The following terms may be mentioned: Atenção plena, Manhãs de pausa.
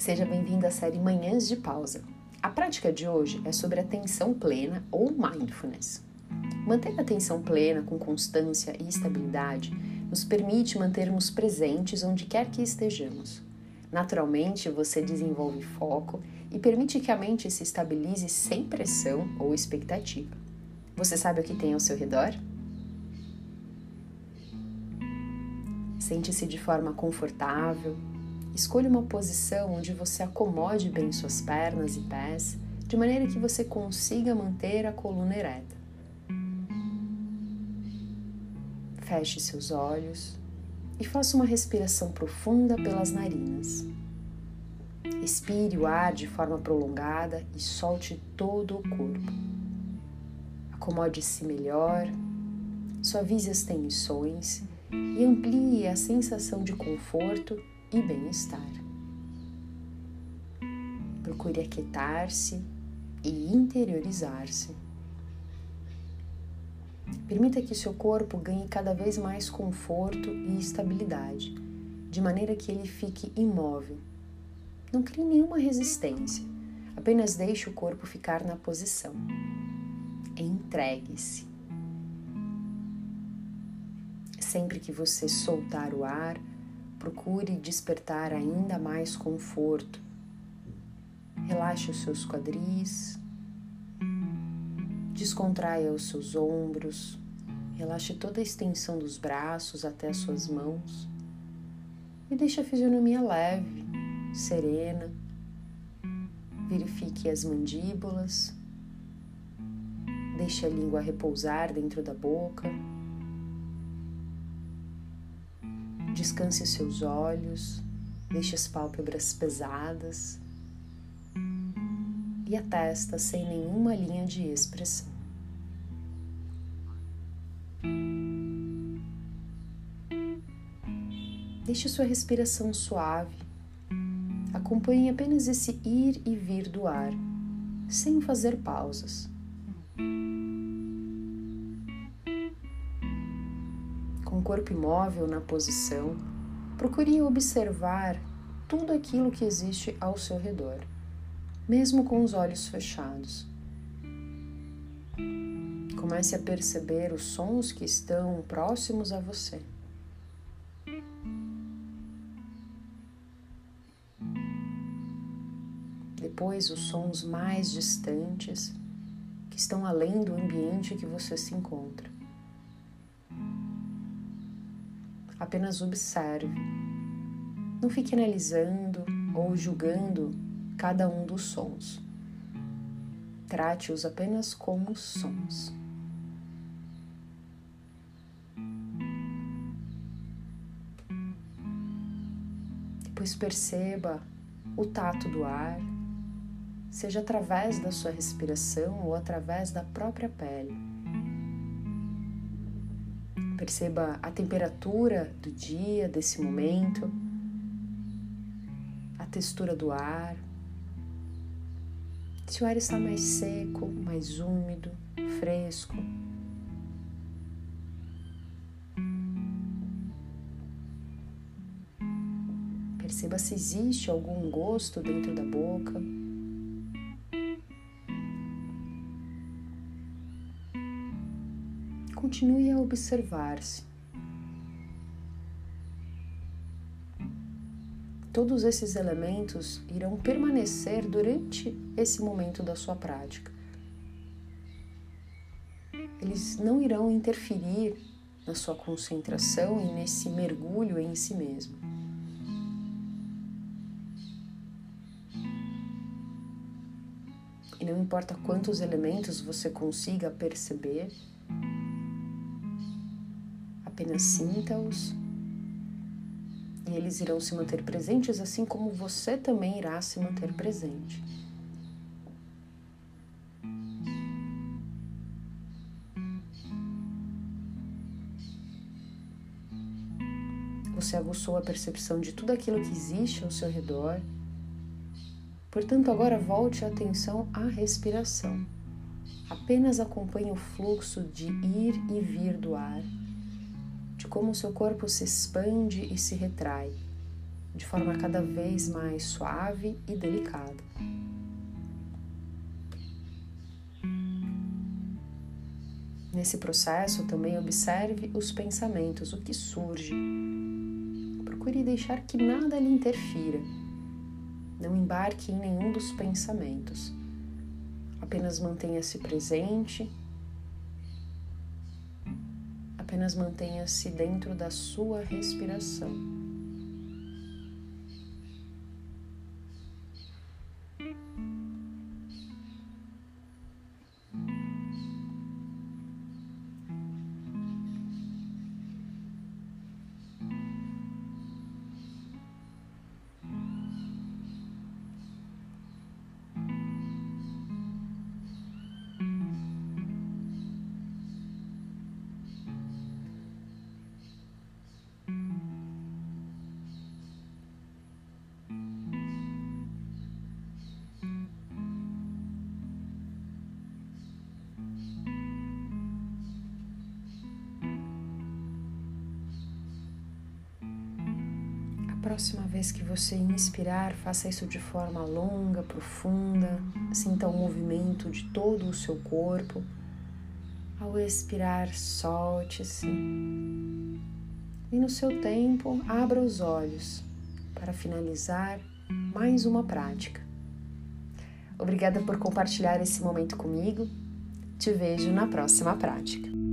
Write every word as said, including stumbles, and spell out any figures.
Seja bem-vindo à série Manhãs de Pausa. A prática de hoje é sobre atenção plena ou mindfulness. Manter a atenção plena com constância e estabilidade nos permite mantermos presentes onde quer que estejamos. Naturalmente, você desenvolve foco e permite que a mente se estabilize sem pressão ou expectativa. Você sabe o que tem ao seu redor? Sente-se de forma confortável. Escolha uma posição onde você acomode bem suas pernas e pés, de maneira que você consiga manter a coluna ereta. Feche seus olhos e faça uma respiração profunda pelas narinas. Expire o ar de forma prolongada e solte todo o corpo. Acomode-se melhor, suavize as tensões e amplie a sensação de conforto e bem-estar. Procure aquietar-se e interiorizar-se. Permita que o seu corpo ganhe cada vez mais conforto e estabilidade, de maneira que ele fique imóvel. Não crie nenhuma resistência, apenas deixe o corpo ficar na posição. Entregue-se. Sempre que você soltar o ar, procure despertar ainda mais conforto. Relaxe os seus quadris. Descontraia os seus ombros, relaxe toda a extensão dos braços até as suas mãos e deixe a fisionomia leve, serena. Verifique as mandíbulas, deixe a língua repousar dentro da boca, descanse seus olhos, deixe as pálpebras pesadas e a testa sem nenhuma linha de expressão. Deixe sua respiração suave. Acompanhe apenas esse ir e vir do ar, sem fazer pausas. Com o corpo imóvel na posição, procure observar tudo aquilo que existe ao seu redor, mesmo com os olhos fechados. Comece a perceber os sons que estão próximos a você. Depois, os sons mais distantes, que estão além do ambiente que você se encontra. Apenas observe. Não fique analisando ou julgando cada um dos sons. Trate-os apenas como sons. Depois perceba o tato do ar, seja através da sua respiração ou através da própria pele. Perceba a temperatura do dia, desse momento, a textura do ar. Se o ar está mais seco, mais úmido, fresco. Perceba se existe algum gosto dentro da boca. Continue a observar-se. Todos esses elementos irão permanecer durante esse momento da sua prática. Eles não irão interferir na sua concentração e nesse mergulho em si mesmo. E não importa quantos elementos você consiga perceber, apenas sinta-os. E eles irão se manter presentes, assim como você também irá se manter presente. Você aguçou a percepção de tudo aquilo que existe ao seu redor. Portanto, agora volte a atenção à respiração. Apenas acompanhe o fluxo de ir e vir do ar, de como o seu corpo se expande e se retrai, de forma cada vez mais suave e delicada. Nesse processo, também observe os pensamentos, o que surge. Procure deixar que nada lhe interfira. Não embarque em nenhum dos pensamentos. Apenas mantenha-se presente. Apenas mantenha-se dentro da sua respiração. Próxima vez que você inspirar, faça isso de forma longa, profunda, sinta o movimento de todo o seu corpo. Ao expirar, solte-se. E no seu tempo, abra os olhos para finalizar mais uma prática. Obrigada por compartilhar esse momento comigo. Te vejo na próxima prática.